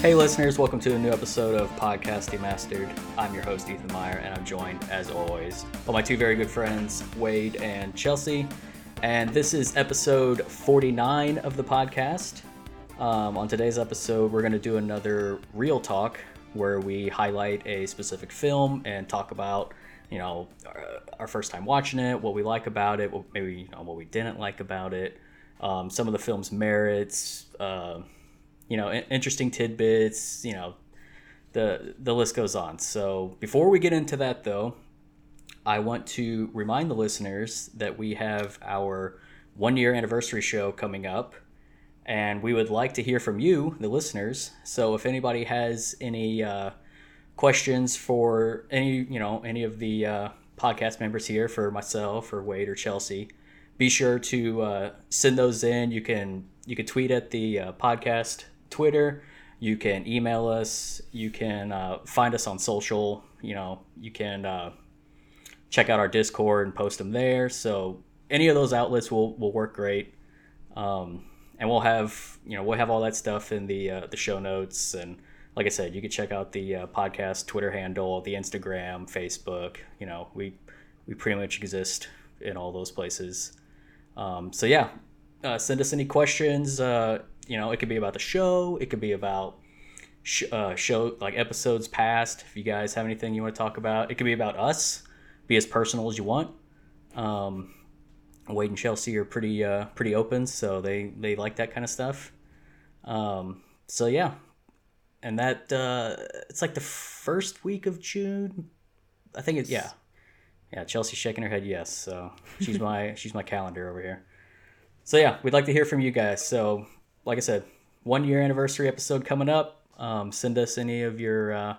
Hey listeners, welcome to a new episode of Podcast Demastered. I'm your host, Ethan Meyer, and I'm joined, as always, by my two very good friends, Wade and Chelsea. And this is episode 49 of the podcast. On today's episode, we're going to do another Real Talk, where we highlight a specific film and talk about, you know, our first time watching it, what we like about it, maybe, you know, what we didn't like about it, some of the film's merits, you know, interesting tidbits, you know, the list goes on. So before we get into that, though, I want to remind the listeners that we have our 1-year anniversary show coming up, and we would like to hear from you, the listeners. So if anybody has any questions for any of the podcast members here, for myself or Wade or Chelsea, be sure to send those in. You can tweet at the podcast Twitter. You can email us. You can find us on social. You know, you can check out our Discord and post them there. So any of those outlets will work great. And we'll have all that stuff in the show notes. And like I said, you can check out the podcast Twitter handle, the Instagram, Facebook. You know, we pretty much exist in all those places. So yeah. Send us any questions. It could be about the show. It could be about show, like, episodes past. If you guys have anything you want to talk about, it could be about us. Be as personal as you want. Wade and Chelsea are pretty open, so they like that kind of stuff. So yeah, and that it's like the first week of June, I think it's yeah. Chelsea's shaking her head yes, so she's my calendar over here. So yeah, we'd like to hear from you guys. So like I said, 1-year anniversary episode coming up. Send us any of your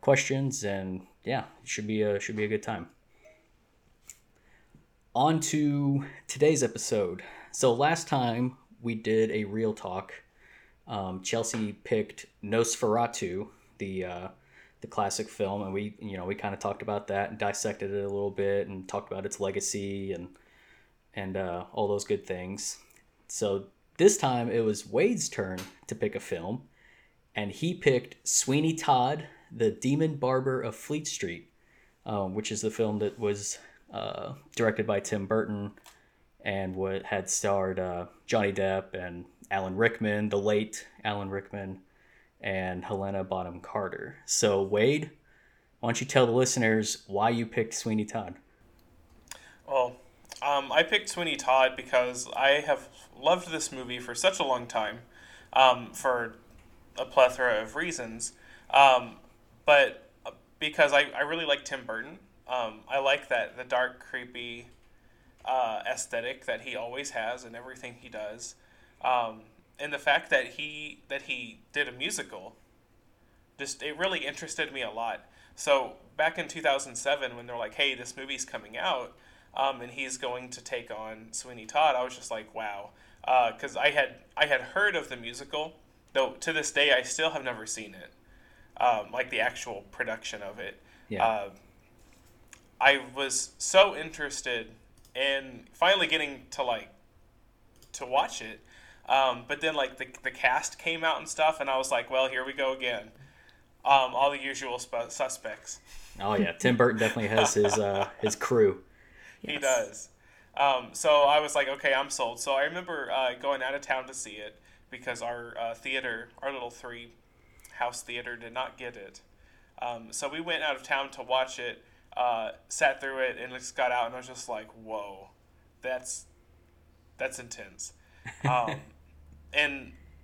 questions, and yeah, it should be a good time. On to today's episode. So last time we did a Real Talk. Chelsea picked Nosferatu, the classic film, and we kind of talked about that and dissected it a little bit and talked about its legacy and all those good things. So this time it was Wade's turn to pick a film, and he picked Sweeney Todd, The Demon Barber of Fleet Street, which is the film that was directed by Tim Burton and what had starred Johnny Depp and Alan Rickman, the late Alan Rickman, and Helena Bonham Carter. So Wade, why don't you tell the listeners why you picked Sweeney Todd? Well, I picked Sweeney Todd because I have loved this movie for such a long time, for a plethora of reasons, but because I really like Tim Burton. I like the dark, creepy aesthetic that he always has in everything he does, and the fact that he did a musical, it really interested me a lot. So back in 2007, when they're like, "Hey, this movie's coming out," and he's going to take on Sweeney Todd, I was just like, wow, because I had heard of the musical, though to this day I still have never seen it, like the actual production of it. Yeah. I was so interested in finally getting to watch it, but then the cast came out and stuff, and I was like, well, here we go again, all the usual suspects. Oh yeah, Tim Burton definitely has his crew. Yes. He does. So I was like, okay, I'm sold. So I remember going out of town to see it because our theater, our little 3-house theater, did not get it. So we went out of town to watch it, sat through it, and just got out, and I was just like, whoa, that's intense. And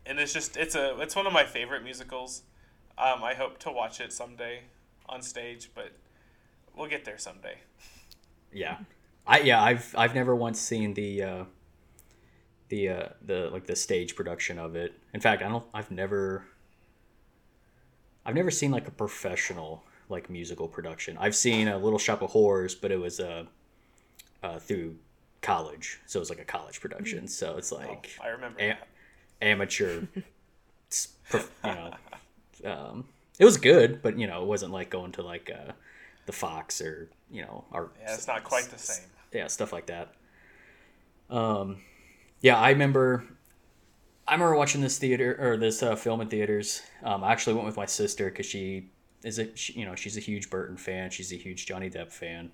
it's just it's one of my favorite musicals. I hope to watch it someday on stage, but we'll get there someday. Yeah. I've never once seen the stage production of it. In fact, I've never seen like a professional like musical production. I've seen A Little Shop of Horrors, but it was through college, so it was like a college production. So it's like I remember amateur, it was good, but it wasn't like going to like the Fox or our it's not quite the same. Yeah, stuff like that. I remember I remember watching this film in theaters. I actually went with my sister because she's a huge Burton fan. She's a huge Johnny Depp fan.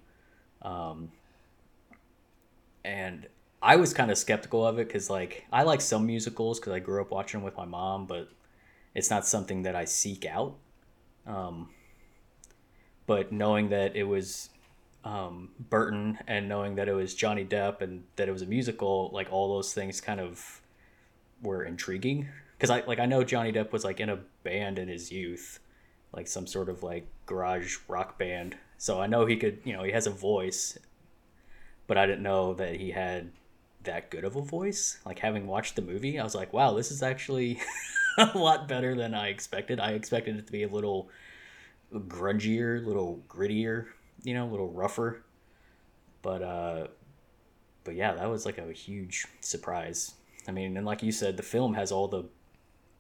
And I was kind of skeptical of it because, like, I like some musicals because I grew up watching them with my mom, but it's not something that I seek out. But knowing that it was Burton and knowing that it was Johnny Depp and that it was a musical, like, all those things kind of were intriguing because I know Johnny Depp was, like, in a band in his youth, like some sort of, like, garage rock band. So I know he could, he has a voice, but I didn't know that he had that good of a voice. Like, having watched the movie, I was like, wow, this is actually a lot better than I expected. I expected it to be a little grungier, little grittier, a little rougher. But yeah, that was, like, a huge surprise. I mean, and like you said, the film has all the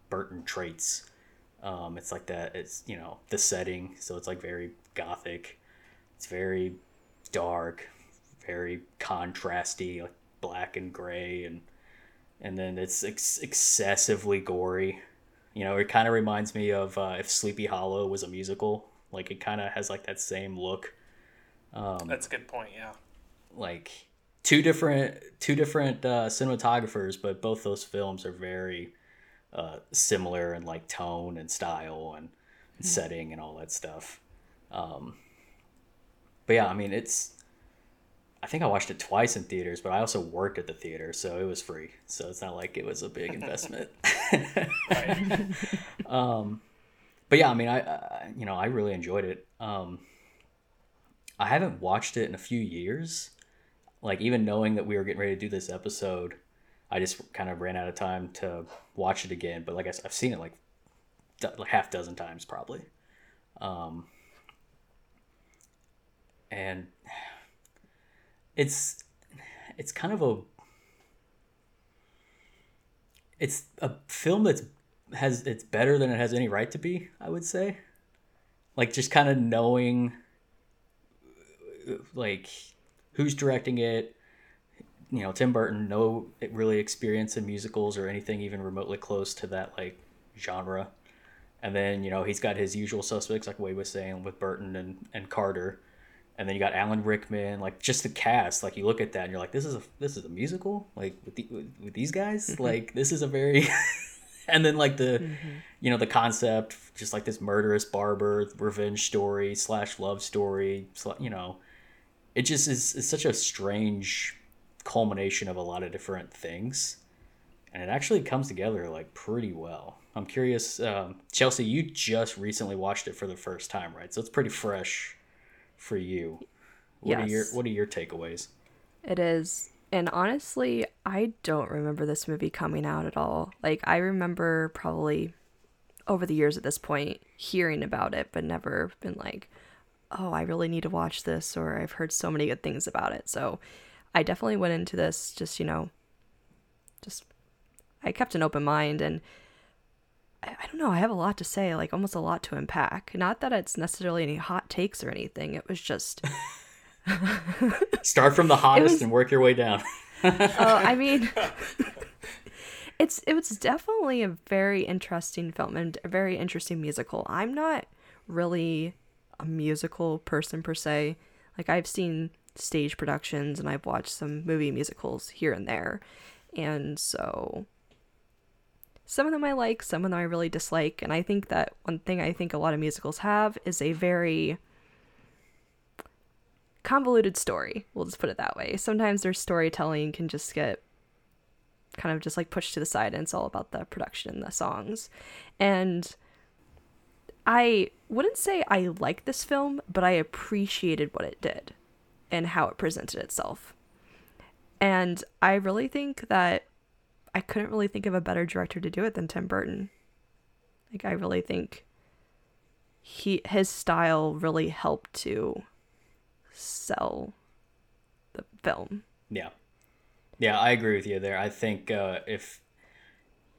Burton traits. It's like that, it's, the setting. So it's, like, very gothic. It's very dark, very contrasty, like black and gray, and then it's excessively gory. It kind of reminds me of if Sleepy Hollow was a musical. Like, it kind of has, like, that same look. That's a good point. Yeah, like two different cinematographers, but both those films are very similar in, like, tone and style and setting and all that stuff. But yeah, I mean, I think I watched it twice in theaters, but I also worked at the theater, so it was free. So it's not like it was a big investment. Right. But yeah, I mean, I really enjoyed it. I haven't watched it in a few years. Like, even knowing that we were getting ready to do this episode, I just kind of ran out of time to watch it again. But, like, I've seen it like half dozen times probably. And it's kind of a film that's better than it has any right to be, I would say. Like, just kind of knowing, like, who's directing it, Tim Burton, no really experience in musicals or anything even remotely close to that, like, genre. And then, he's got his usual suspects, like Wade was saying, with Burton and Carter. And then you got Alan Rickman, like, just the cast. Like, you look at that and you're like, this is a musical, like, with these guys, mm-hmm. like, this is a very, and then, like, the, mm-hmm. The concept, just like this murderous barber revenge story / love story, it just is such a strange culmination of a lot of different things. And it actually comes together, like, pretty well. I'm curious, Chelsea, you just recently watched it for the first time, right? So it's pretty fresh for you. What are your takeaways? It is. And honestly, I don't remember this movie coming out at all. Like, I remember probably over the years at this point hearing about it, but never been like, oh, I really need to watch this, or I've heard so many good things about it. So I definitely went into this just, I kept an open mind, and I don't know, I have a lot to say, like, almost a lot to unpack. Not that it's necessarily any hot takes or anything. It was just... Start from the hottest and work your way down. I mean, it was definitely a very interesting film and a very interesting musical. I'm not really a musical person per se. Like, I've seen stage productions and I've watched some movie musicals here and there. And so... some of them I like, some of them I really dislike, and I think that one thing I think a lot of musicals have is a very convoluted story. We'll just put it that way. Sometimes their storytelling can just get kind of just, like, pushed to the side, and it's all about the production and the songs. And I wouldn't say I like this film, but I appreciated what it did and how it presented itself. And I really think that I couldn't really think of a better director to do it than Tim Burton. Like, I really think his style really helped to sell the film. Yeah. Yeah, I agree with you there. I think if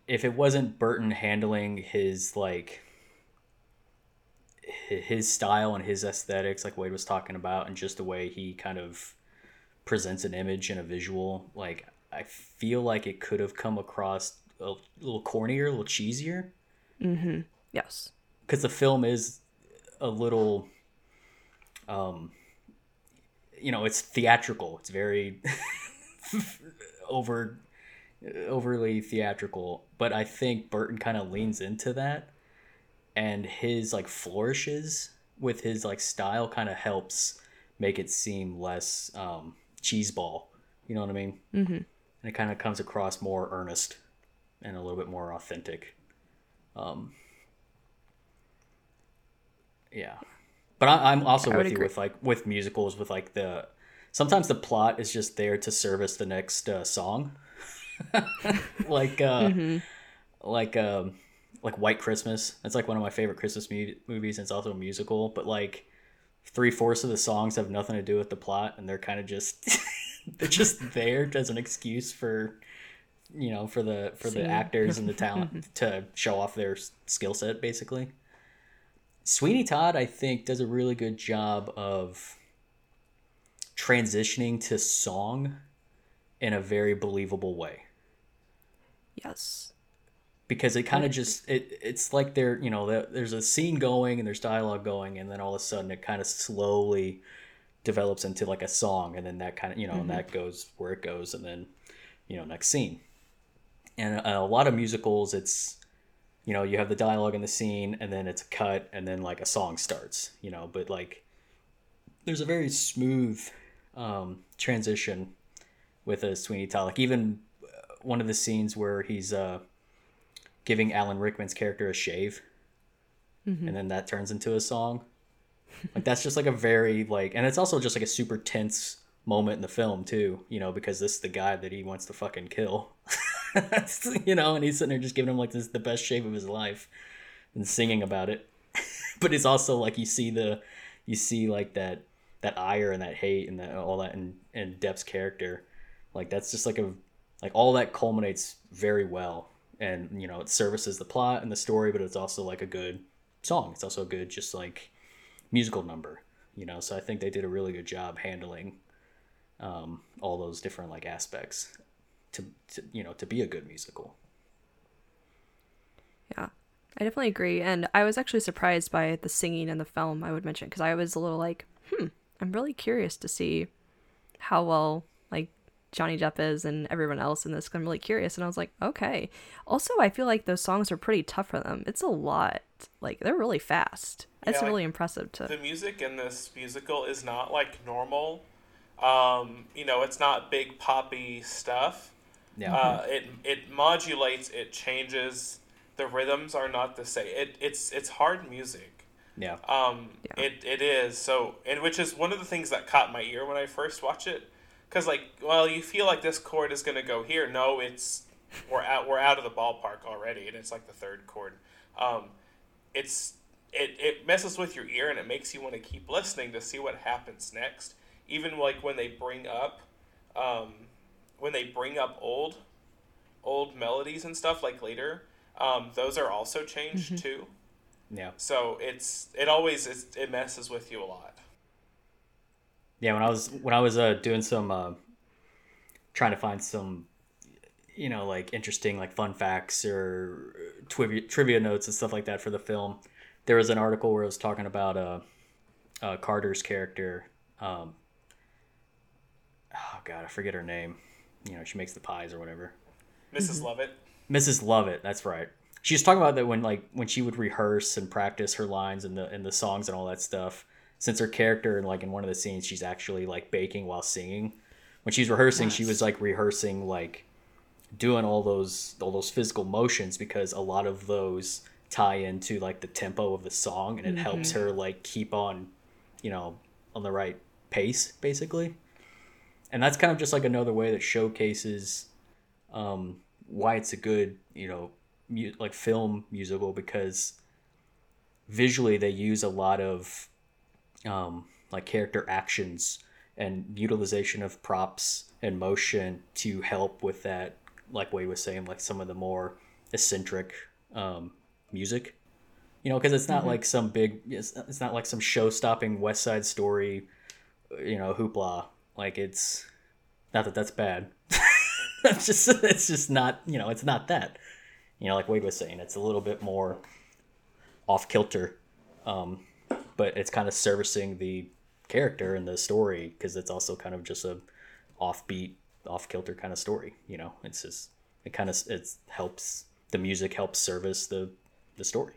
it wasn't Burton handling his, like, his style and his aesthetics, like Wade was talking about, and just the way he kind of presents an image and a visual, like, I feel like it could have come across a little cornier, a little cheesier. Mm-hmm. Yes. Because the film is a little, it's theatrical. It's very overly theatrical. But I think Burton kind of leans into that, and his like flourishes with his like style kind of helps make it seem less cheese ball. You know what I mean? Mm-hmm. And it kind of comes across more earnest and a little bit more authentic. Yeah, but I'm also with you with musicals, with like the sometimes the plot is just there to service the next song, like White Christmas. That's like one of my favorite Christmas movies, and it's also a musical. But like 3/4 of the songs have nothing to do with the plot, and they're kind of just they're just there as an excuse for the actors and the talent to show off their skill set, basically. Sweeney Todd, I think, does a really good job of transitioning to song in a very believable way. Yes. Because it kind of just, it's like they're, there's a scene going and there's dialogue going, and then all of a sudden it kind of slowly develops into like a song, and then that kind of, and that goes where it goes, and then, next scene. And a lot of musicals, it's, you have the dialogue in the scene, and then it's a cut, and then like a song starts, but like there's a very smooth transition with a Sweeney Todd. Like even one of the scenes where he's giving Alan Rickman's character a shave, and then that turns into a song. Like that's just like a very like, and it's also just like a super tense moment in the film too, because this is the guy that he wants to fucking kill. And he's sitting there just giving him like this the best shave of his life and singing about it. But it's also like you see like that ire and that hate and that all that in Depp's character. Like that's just like all that culminates very well, and it services the plot and the story, but it's also like a good song. It's also a good just like musical number, so I think they did a really good job handling all those different like aspects to be a good musical. Yeah, I definitely agree. And I was actually surprised by the singing in the film, I would mention, because I was a little like, I'm really curious to see how well like Johnny Depp is and everyone else in this. I'm really curious. And I was like, okay. Also, I feel like those songs are pretty tough for them. It's a lot. Like they're really fast. It's really impressive. The music in this musical is not like normal. It's not big poppy stuff. Yeah. It modulates, it changes. The rhythms are not the same. It's hard music. Yeah. It is. So, and which is one of the things that caught my ear when I first watched it, because like, well, you feel like this chord is gonna go here. No, we're out of the ballpark already, and it's like the third chord. It messes with your ear, and it makes you want to keep listening to see what happens next. Even like when they bring up, old melodies and stuff like later, those are also changed too. Yeah. So it always messes with you a lot. Yeah. When I was doing some, trying to find some, like interesting, like fun facts or trivia notes and stuff like that for the film, there was an article where it was talking about, Carter's character, oh God, I forget her name. She makes the pies or whatever. Mrs. Lovett. Mrs. Lovett, that's right. She was talking about that when she would rehearse and practice her lines and the songs and all that stuff. Since her character and like in one of the scenes, she's actually like baking while singing. When she's rehearsing, She was like rehearsing like doing all those physical motions, because a lot of those tie into like the tempo of the song, and it helps her like keep on, on the right pace basically. And that's kind of just like another way that showcases why it's a good film musical, because visually they use a lot of like character actions and utilization of props and motion to help with that, like Wade was saying, like some of the more eccentric music, because it's not like some big, it's not like some show-stopping West Side Story hoopla. Like, it's not that that's bad. It's just not, you know, it's not that. You know, like Wade was saying, it's a little bit more off-kilter, but it's kind of servicing the character and the story, because it's also kind of just a offbeat, off-kilter kind of story. You know, it's just, it kind of, it helps, the music helps service the story,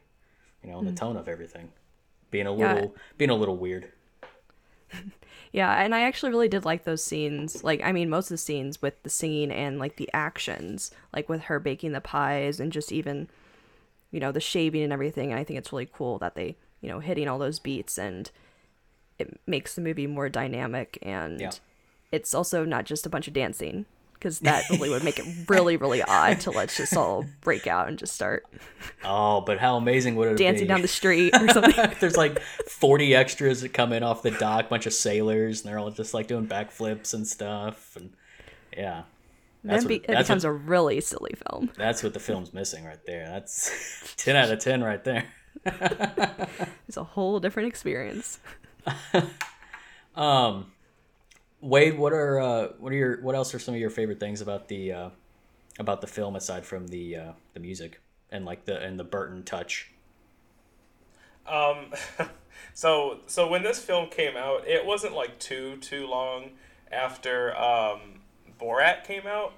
you know, and the tone of everything, being a little weird. Yeah, and I actually really did like those scenes. Like, I mean, most of the scenes with the singing and, like, the actions, like, with her baking the pies and just even, you know, the shaving and everything. And I think it's really cool that they, you know, hitting all those beats, and it makes the movie more dynamic. And it's also not just a bunch of dancing, because that really would make it really, really odd to let's just all break out and just start. Oh, but how amazing would it be? Dancing down the street or something. There's like 40 extras that come in off the dock, a bunch of sailors, and they're all just like doing backflips and stuff. And yeah. It becomes a really silly film. That's what the film's missing right there. That's 10 out of 10 right there. It's a whole different experience. Wade, what else are some of your favorite things about the film, aside from the music and like the Burton touch? So when this film came out, it wasn't like too long after Borat came out.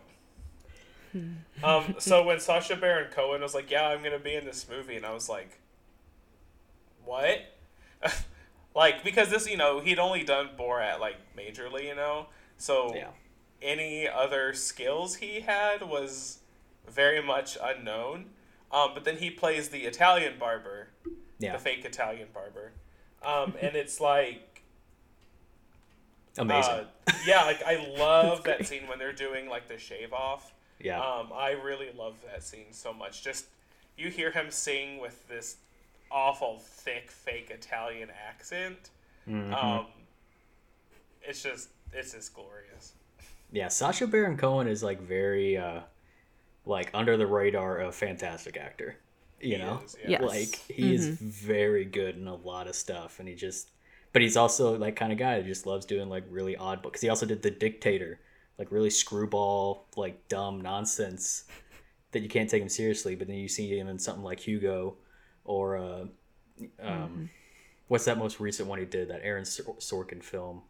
So when Sacha Baron Cohen was like, "Yeah, I'm gonna be in this movie," and I was like, "What?" Like, because this, you know, he'd only done Borat, like, majorly, you know? So any other skills he had was very much unknown. But then he plays the Italian barber. Yeah. The fake Italian barber. And it's, like... amazing. Like, I love that scene when they're doing, like, the shave-off. Yeah. I really love that scene so much. Just, you hear him sing with this... awful thick fake Italian accent. It's just glorious. Sacha Baron Cohen is like very like under the radar of fantastic actor, you know. Like he is very good in a lot of stuff, and he's also like kind of guy that just loves doing like really odd, because he also did The Dictator, like really screwball, like dumb nonsense that you can't take him seriously. But then you see him in something like Hugo, or what's that most recent one he did, that Aaron Sorkin film,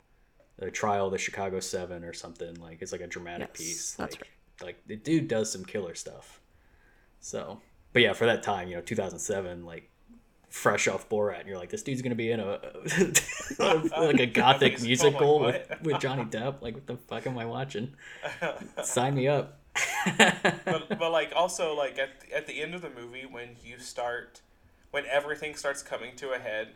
The Trial of the Chicago 7 or something? Like, it's like a dramatic piece. That's like, right. Like the dude does some killer stuff. So, but yeah, for that time, you know, 2007, like fresh off Borat, and you're like, this dude's gonna be in a like a gothic musical with Johnny Depp. Like, what the fuck am I watching? Sign me up. but like also like at the end of the movie, when you start. When everything starts coming to a head,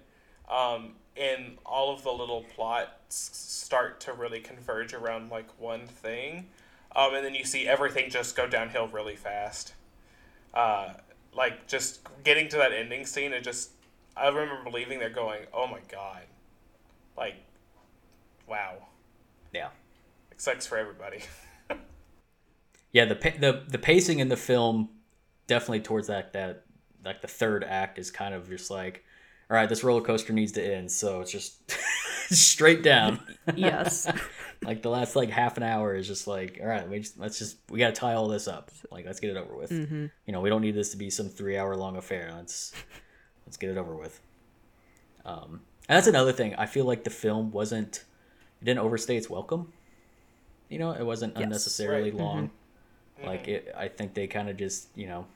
and all of the little plots start to really converge around, like, one thing, and then you see everything just go downhill really fast. Like, just getting to that ending scene, I remember leaving there going, oh my god. Like, wow. Yeah. It sucks for everybody. The pacing in the film, definitely towards that like the third act, is kind of just like, all right, this roller coaster needs to end. So it's just straight down. Yes. Like the last like half an hour is just like, all right, we got to tie all this up. Like, let's get it over with. Mm-hmm. You know, we don't need this to be some 3 hour long affair. Let's get it over with. And that's another thing. I feel like the film didn't overstay its welcome. You know, it wasn't unnecessarily long. Mm-hmm. Like I think they kind of just, you know,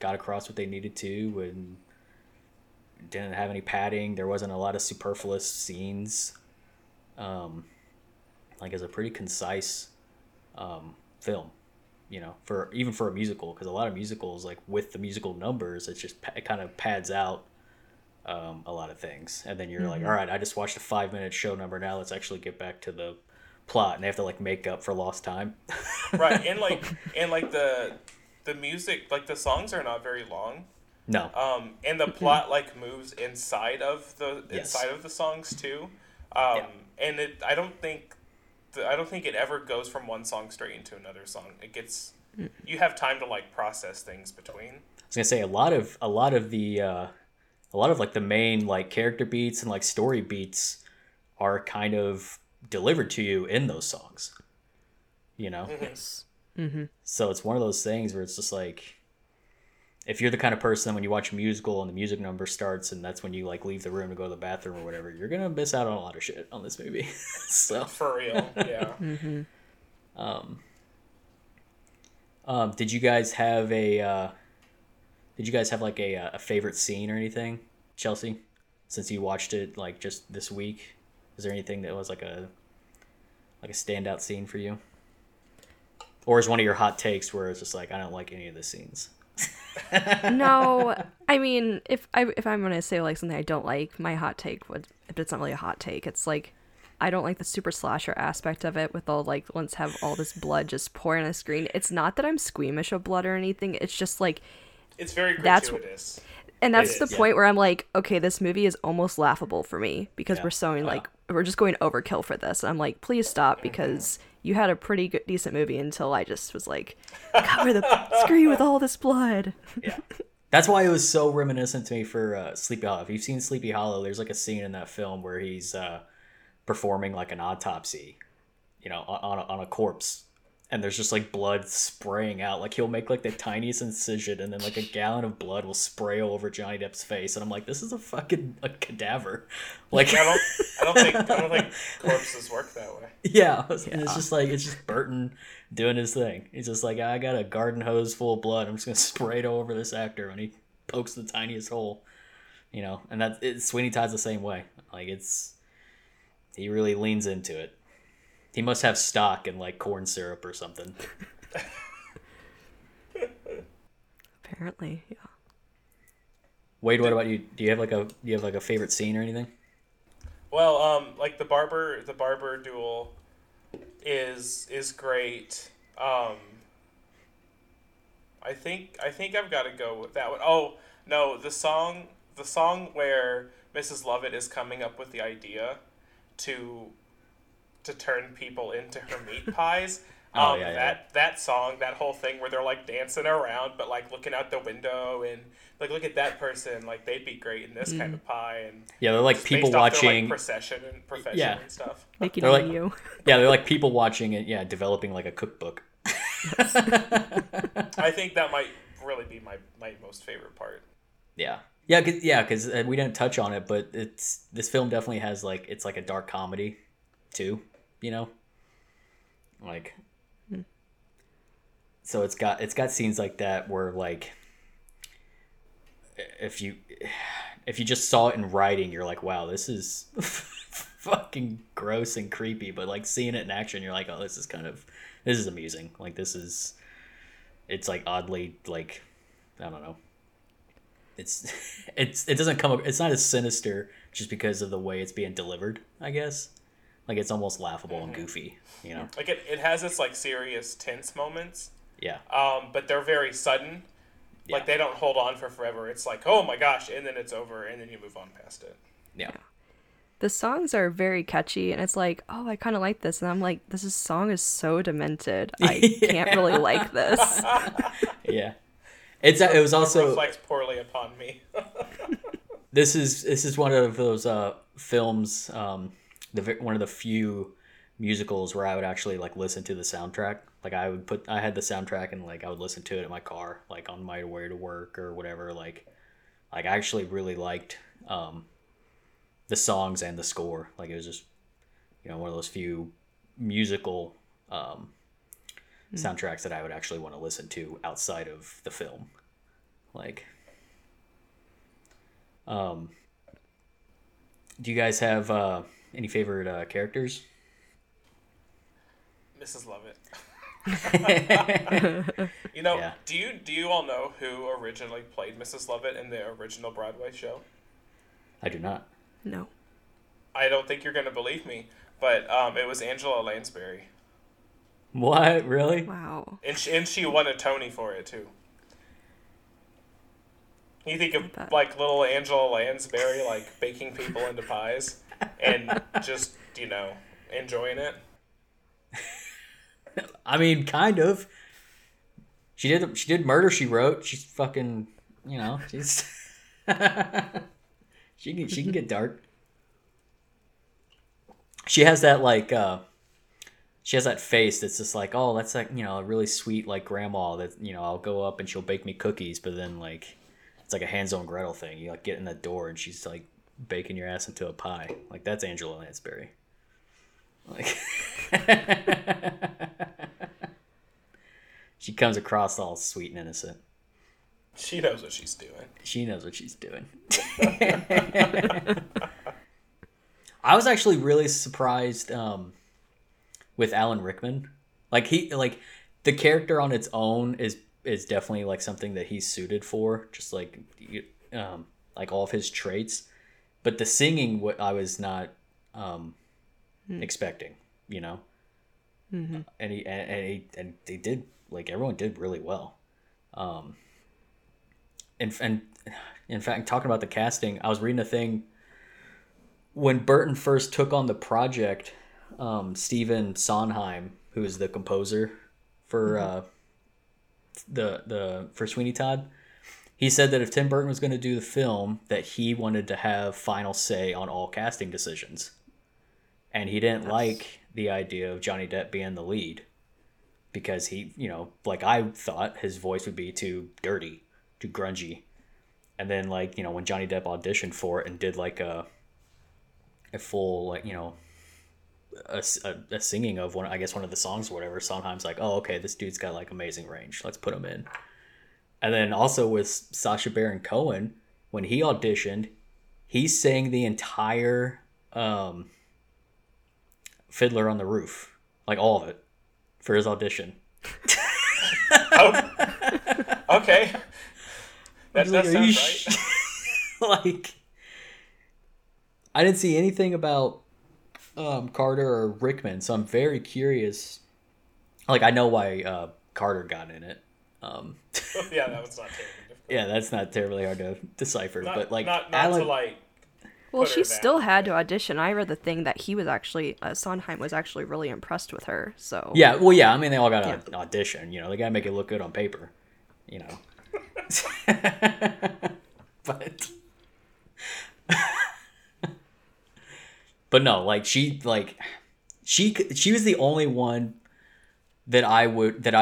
got across what they needed to, and didn't have any padding. There wasn't a lot of superfluous scenes. Like, it's a pretty concise film, you know, for a musical, because a lot of musicals, like with the musical numbers, it kind of pads out a lot of things, and then you're like, all right, I just watched a 5-minute show number, now let's actually get back to the plot, and they have to like make up for lost time. Right, and like the music, like the songs are not very long. No. And the plot like moves inside of the songs too. And it, I don't think it ever goes from one song straight into another song. It gets, you have time to like process things between. I was gonna say a lot of like the main like character beats and like story beats are kind of delivered to you in those songs, you know? Yes. Mm-hmm. So it's one of those things where it's just like, if you're the kind of person when you watch a musical and the music number starts and that's when you like leave the room to go to the bathroom or whatever, you're gonna miss out on a lot of shit on this movie. So for real, yeah. Mm-hmm. Did you guys have a like a favorite scene or anything, Chelsea? Since you watched it like just this week, is there anything that was like a standout scene for you, or is one of your hot takes where it's just like I don't like any of the scenes? No, I mean, if I'm gonna say like something I don't like, my hot take would, if it's not really a hot take, it's like I don't like the super slasher aspect of it with all like let's have all this blood just pour on a screen. It's not that I'm squeamish of blood or anything. It's just like it's very gratuitous. That's the point where I'm like, okay, this movie is almost laughable for me because we're showing like we're just going overkill for this. And I'm like, please stop, because you had a pretty good, decent movie until I just was like, cover the screen with all this blood. Yeah, that's why it was so reminiscent to me for Sleepy Hollow. If you've seen Sleepy Hollow, there's like a scene in that film where he's performing like an autopsy, you know, on a corpse. And there's just like blood spraying out. Like he'll make like the tiniest incision and then like a gallon of blood will spray all over Johnny Depp's face. And I'm like, this is a fucking cadaver. Like I don't think corpses work that way. Yeah. It's just like, it's just Burton doing his thing. He's just like, I got a garden hose full of blood. I'm just going to spray it all over this actor when he pokes the tiniest hole, you know? And Sweeney Todd's the same way. Like he really leans into it. He must have stock and like corn syrup or something. Apparently, yeah. Wade, what about you? Do you have like a favorite scene or anything? Well, like the barber duel is great. I think I've got to go with that one. Oh no, the song where Mrs. Lovett is coming up with the idea to turn people into her meat pies. That song, that whole thing where they're like dancing around, but like looking out the window and like, look at that person, like they'd be great in this kind of pie. And yeah, they're like people watching their, like, profession and stuff. Making they're video. Like, yeah, they're like people watching and developing like a cookbook. I think that might really be my most favorite part. Yeah. Yeah. Cause we didn't touch on it, but this film definitely has like, it's like a dark comedy too. You know, like, so it's got scenes like that where like, if you just saw it in writing, you're like, wow, this is fucking gross and creepy. But like seeing it in action, you're like, oh, this is amusing. Like it's like oddly, like, I don't know. It doesn't come up. It's not as sinister just because of the way it's being delivered, I guess. Like, it's almost laughable and goofy, you know? Like, it has its, like, serious, tense moments. Yeah. But they're very sudden. Yeah. Like, they don't hold on for forever. It's like, oh, my gosh, and then it's over, and then you move on past it. Yeah. The songs are very catchy, and it's like, oh, I kind of like this. And I'm like, this song is so demented. I can't really like this. Yeah. It was also... It reflects poorly upon me. This is one of those films... one of the few musicals where I would actually like listen to the soundtrack. Like I had the soundtrack and like I would listen to it in my car, like on my way to work or whatever. Like I actually really liked the songs and the score. Like it was just, you know, one of those few musical soundtracks that I would actually want to listen to outside of the film. Like, do you guys have any favorite characters? Mrs. Lovett. You know, do you all know who originally played Mrs. Lovett in the original Broadway show? I do not. No. I don't think you're going to believe me, but it was Angela Lansbury. What? Really? Wow. And she won a Tony for it, too. You think of, like, little Angela Lansbury, like, baking people into pies? And just, you know, enjoying it. I mean, kind of. She did Murder, She Wrote. She's fucking, you know, she's she can get dark. She has that like She has that face that's just like, oh, that's like, you know, a really sweet like grandma that, you know, I'll go up and she'll bake me cookies, but then like it's like a Hansel and Gretel thing. You like get in that door and she's like baking your ass into a pie. Like that's Angela Lansbury. Like she comes across all sweet and innocent. She knows what she's doing. She knows what she's doing. I was actually really surprised with Alan Rickman. Like he, like the character on its own is definitely like something that he's suited for, just like all of his traits. But the singing, what I was not expecting, you know. Mm-hmm. And they did, like everyone did really well. And in fact, talking about the casting, I was reading a thing when Burton first took on the project. Stephen Sondheim, who is the composer for for Sweeney Todd, he said that if Tim Burton was going to do the film, that he wanted to have final say on all casting decisions, and he didn't like the idea of Johnny Depp being the lead because he, you know, like I thought his voice would be too dirty, too grungy, and then like, you know, when Johnny Depp auditioned for it and did like a full like, you know, a singing of one, I guess one of the songs or whatever, Sondheim's like, oh, okay, this dude's got like amazing range, let's put him in. And then also with Sacha Baron Cohen, when he auditioned, he sang the entire Fiddler on the Roof, like all of it, for his audition. Oh. Okay, that sounds right. Like I didn't see anything about Carter or Rickman, so I'm very curious. Like I know why Carter got in it. Yeah, that was not terribly difficult. Yeah, that's not terribly hard to decipher. Not, but like not Alan, to like. Well, she still had to audition. I read the thing that he was actually Sondheim was actually really impressed with her. So yeah, well, yeah. I mean, they all got to audition. You know, they got to make it look good on paper. You know, but. But no, she was the only one that I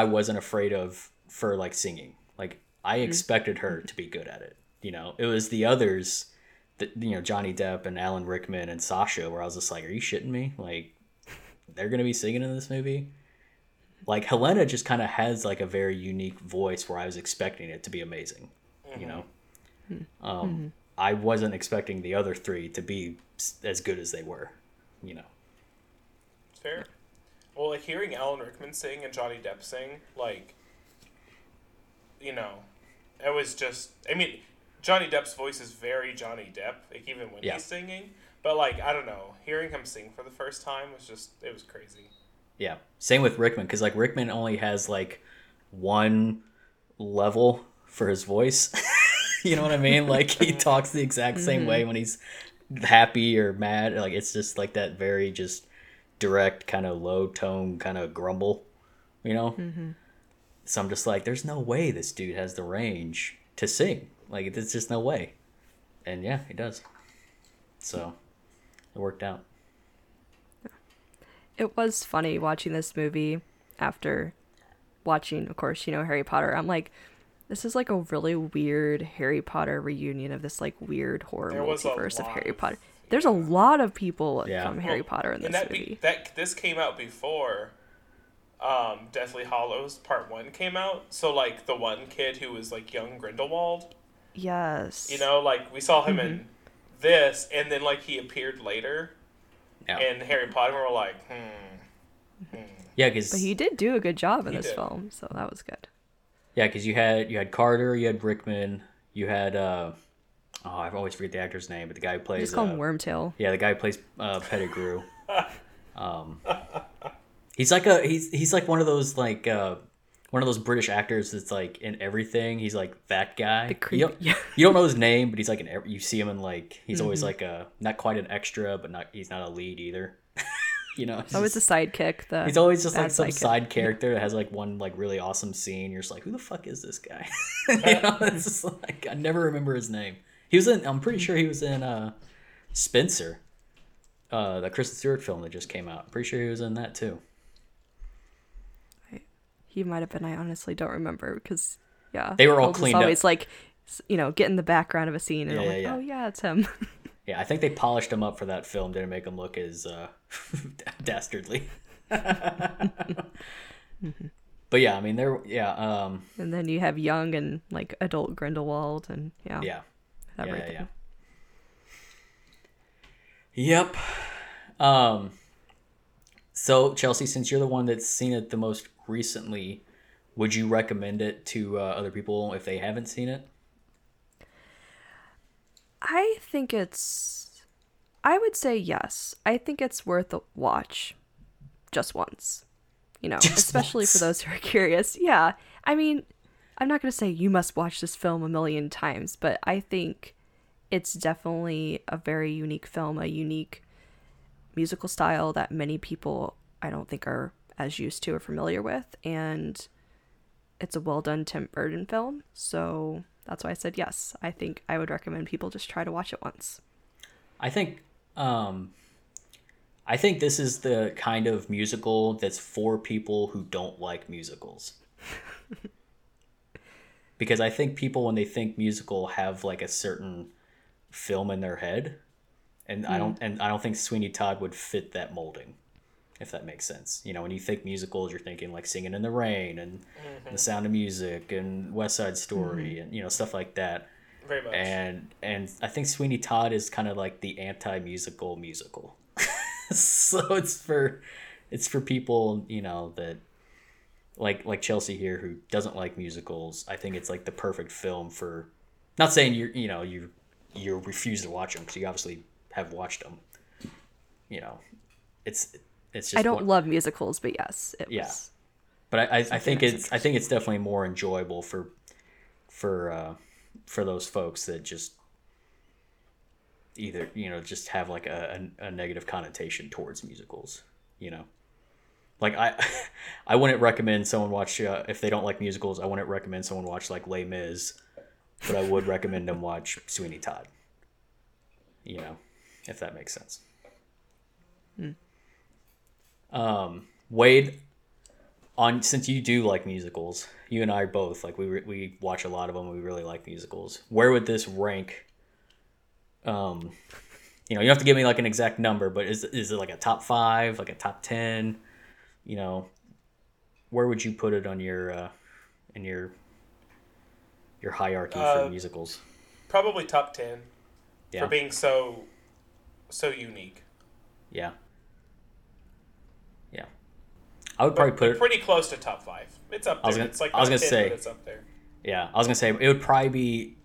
wasn't afraid of for like singing. Like I expected her to be good at it. You know, it was the others that, you know, Johnny Depp and Alan Rickman and Sacha, where I was just like, are you shitting me? Like they're going to be singing in this movie. Like Helena just kind of has like a very unique voice where I was expecting it to be amazing, you know? I wasn't expecting the other three to be as good as they were, you know. Fair. Well, like hearing Alan Rickman sing and Johnny Depp sing, like, you know, it was just, I mean, Johnny Depp's voice is very Johnny Depp, like even when he's singing, but like, I don't know, hearing him sing for the first time was just, it was crazy. Yeah. Same with Rickman, because like Rickman only has like one level for his voice. You know what I mean? Like he talks the exact same way when he's happy or mad. Like it's just like that very just direct kind of low tone kind of grumble, you know? Mm-hmm. So I'm just like, there's no way this dude has the range to sing. Like there's just no way. And yeah, he does. So it worked out. It was funny watching this movie after watching, of course, you know, Harry Potter. I'm like, this is like a really weird Harry Potter reunion of this like weird horror multiverse of Harry Potter. There's a lot of people from Harry Potter in this movie. This came out before Deathly Hallows Part 1 came out. So like the one kid who was like young Grindelwald. Yes. You know, like we saw him in this, and then like he appeared later in Harry Potter, and we're like, Yeah, because he did do a good job in this film, so that was good. Yeah, because you had Carter, you had Rickman, you had I always forget the actor's name, but the guy who plays just call him Wormtail. Yeah, the guy who plays Pettigrew. He's like one of those like one of those British actors that's like in everything. He's like that guy. The creep, you don't know his name, but he's like you see him in like he's always like a not quite an extra, but not he's not a lead either. You know, it's always a sidekick. He's always just like some side character that has like one like really awesome scene. You're just like, who the fuck is this guy? You know, it's just like I never remember his name. He was in. I'm pretty sure he was in Spencer, the Kristen Stewart film that just came out. I'm pretty sure he was in that too. He might have been. I honestly don't remember because, yeah. They were all cleaned up. Always like, you know, get in the background of a scene and oh, yeah, it's him. Yeah, I think they polished him up for that film. Didn't make him look as dastardly. Mm-hmm. But yeah, I mean, and then you have young and like adult Grindelwald and everything. Yep. So Chelsea, since you're the one that's seen it the most recently, would you recommend it to other people if they haven't seen it? I would say yes. I think it's worth a watch just once, you know, just especially once. For those who are curious. Yeah. I mean, I'm not going to say you must watch this film a million times, but I think it's definitely a very unique film, a unique musical style that many people I don't think are as used to or familiar with. And it's a well done Tim Burton film. So that's why I said yes. I think I would recommend people just try to watch it once. I think this is the kind of musical that's for people who don't like musicals. Because I think people, when they think musical, have like a certain film in their head. And I don't think Sweeney Todd would fit that molding, if that makes sense. You know, when you think musicals, you're thinking like Singing in the Rain and The Sound of Music and West Side Story and, you know, stuff like that. Very much. And I think Sweeney Todd is kind of like the anti-musical musical. So it's for people, you know, that like Chelsea here who doesn't like musicals. I think it's like the perfect film for, not saying you refuse to watch them because you obviously have watched them, you know. It's just I don't love musicals, but yes, it was. But I think it's definitely more enjoyable for those folks that just either, you know, just have like a negative connotation towards musicals, you know. Like I wouldn't recommend someone watch if they don't like musicals. I wouldn't recommend someone watch like Les Mis, but I would recommend them watch Sweeney Todd. You know, if that makes sense. Wade, since you do like musicals, you and I both like we watch a lot of them. We really like musicals. Where would this rank? You know, you don't have to give me like an exact number, but is it like a top 5, like a top 10? You know, where would you put it on your in your hierarchy for musicals? Probably top 10 for being so unique. Yeah. I would probably put it pretty close to top 5. It's up there. I was gonna say it's up there. Yeah, I was gonna say it would probably be,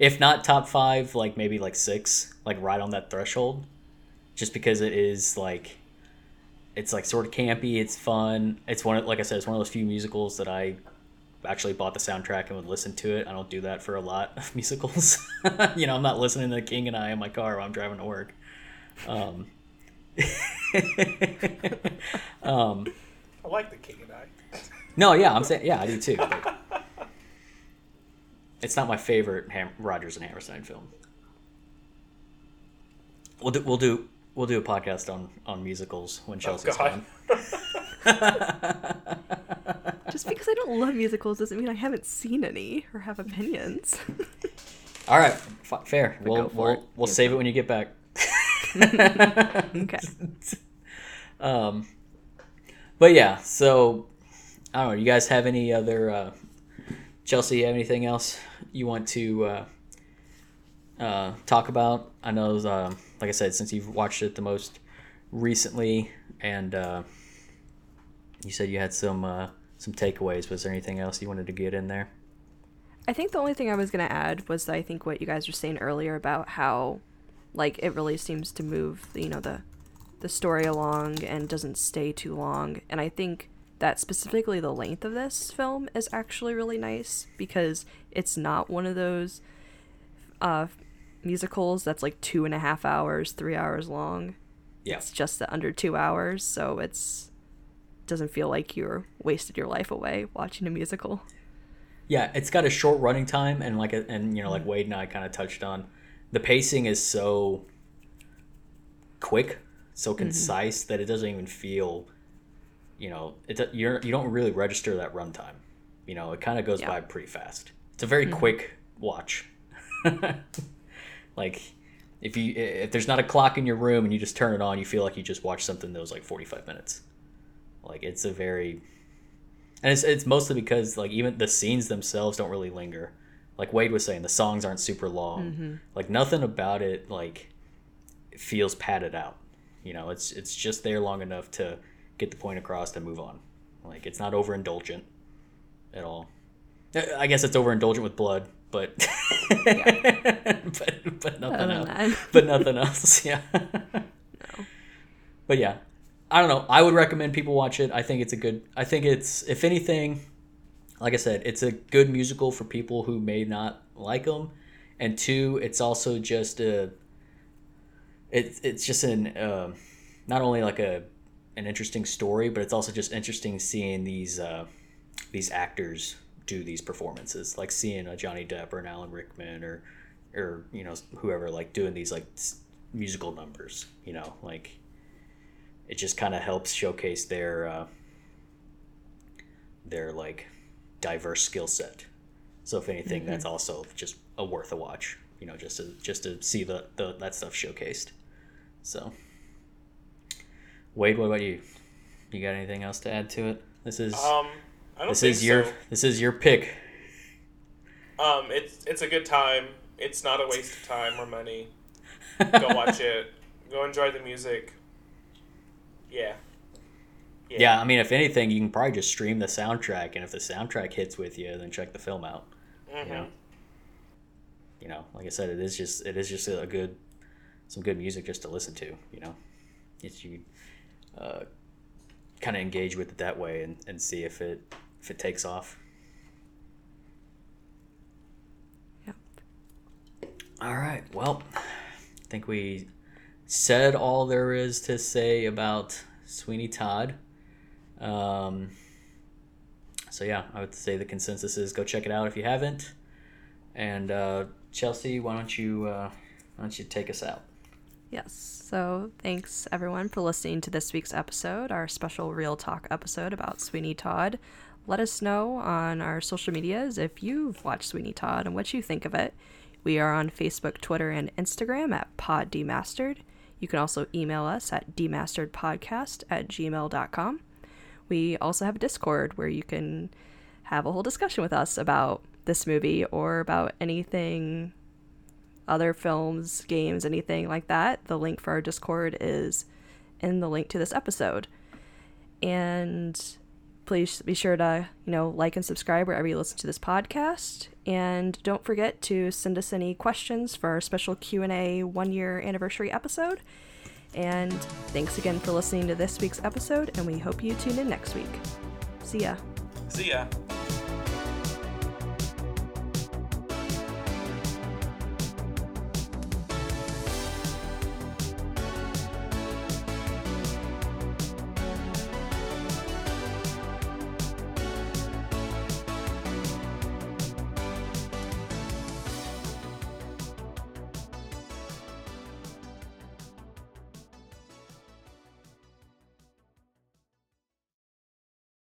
if not top 5, like maybe like 6, like right on that threshold, just because it is like. It's like sort of campy. It's fun. It's one of, like I said, it's one of those few musicals that I actually bought the soundtrack and would listen to it. I don't do that for a lot of musicals. You know, I'm not listening to The King and I in my car while I'm driving to work. I like The King and I. No, yeah, I'm saying, yeah, I do too. It's not my favorite Rodgers and Hammerstein film. We'll do a podcast on musicals when Chelsea's gone. Just because I don't love musicals doesn't mean I haven't seen any or have opinions. All right, fair. We'll save it when you get back. Okay. But yeah, so I don't know. You guys have any other? Chelsea, you have anything else you want to? Talk about? I know, like I said, since you've watched it the most recently, and you said you had some takeaways. Was there anything else you wanted to get in there? I think the only thing I was going to add was I think what you guys were saying earlier about how, like, it really seems to move, you know, the story along and doesn't stay too long. And I think that specifically the length of this film is actually really nice because it's not one of those musicals that's like 2.5 hours, 3 hours long. Yeah, it's just under 2 hours, so it's doesn't feel like you're wasted your life away watching a musical. Yeah, it's got a short running time, and you know, like Wade and I kind of touched on, the pacing is so quick, so concise that it doesn't even feel you know, you don't really register that runtime. You know, it kind of goes by pretty fast. It's a very quick watch. Like, if there's not a clock in your room and you just turn it on, you feel like you just watched something that was like 45 minutes. Like, it's a very... And it's mostly because, like, even the scenes themselves don't really linger. Like Wade was saying, the songs aren't super long. Mm-hmm. Like, nothing about it, like, it feels padded out. You know, it's just there long enough to get the point across and move on. Like, it's not overindulgent at all. I guess it's overindulgent with blood, but but nothing else. But nothing else, yeah. No. But yeah. I don't know. I would recommend people watch it. I think it's if anything, like I said, it's a good musical for people who may not like them. And two, it's also just it's just an, not only like an interesting story, but it's also just interesting seeing these actors do these performances, like seeing a Johnny Depp or an Alan Rickman or, you know, whoever, like doing these like musical numbers, you know, like, it just kind of helps showcase their like diverse skill set. So if anything, that's also just worth a watch, you know, just to see the that stuff showcased. So Wade, what about you? You got anything else to add to it? This is your pick. It's a good time. It's not a waste of time or money. Go watch it. Go enjoy the music. Yeah, I mean, if anything, you can probably just stream the soundtrack, and if the soundtrack hits with you, then check the film out. Mm-hmm. You know, like I said, it is just some good music just to listen to. You know, if you kind of engage with it that way and see if it takes off. Yeah. All right. Well, I think we said all there is to say about Sweeney Todd. So yeah, I would say the consensus is go check it out if you haven't. And Chelsea, why don't you take us out? Yes. So thanks everyone for listening to this week's episode, our special Real Talk episode about Sweeney Todd. Let us know on our social medias if you've watched Sweeney Todd and what you think of it. We are on Facebook, Twitter, and Instagram at Pod Demastered. You can also email us at demasteredpodcast@gmail.com. We also have a Discord where you can have a whole discussion with us about this movie or about anything, other films, games, anything like that. The link for our Discord is in the link to this episode. And please be sure to, you know, like and subscribe wherever you listen to this podcast. And don't forget to send us any questions for our special Q&A 1-year anniversary episode. And thanks again for listening to this week's episode, and we hope you tune in next week. See ya.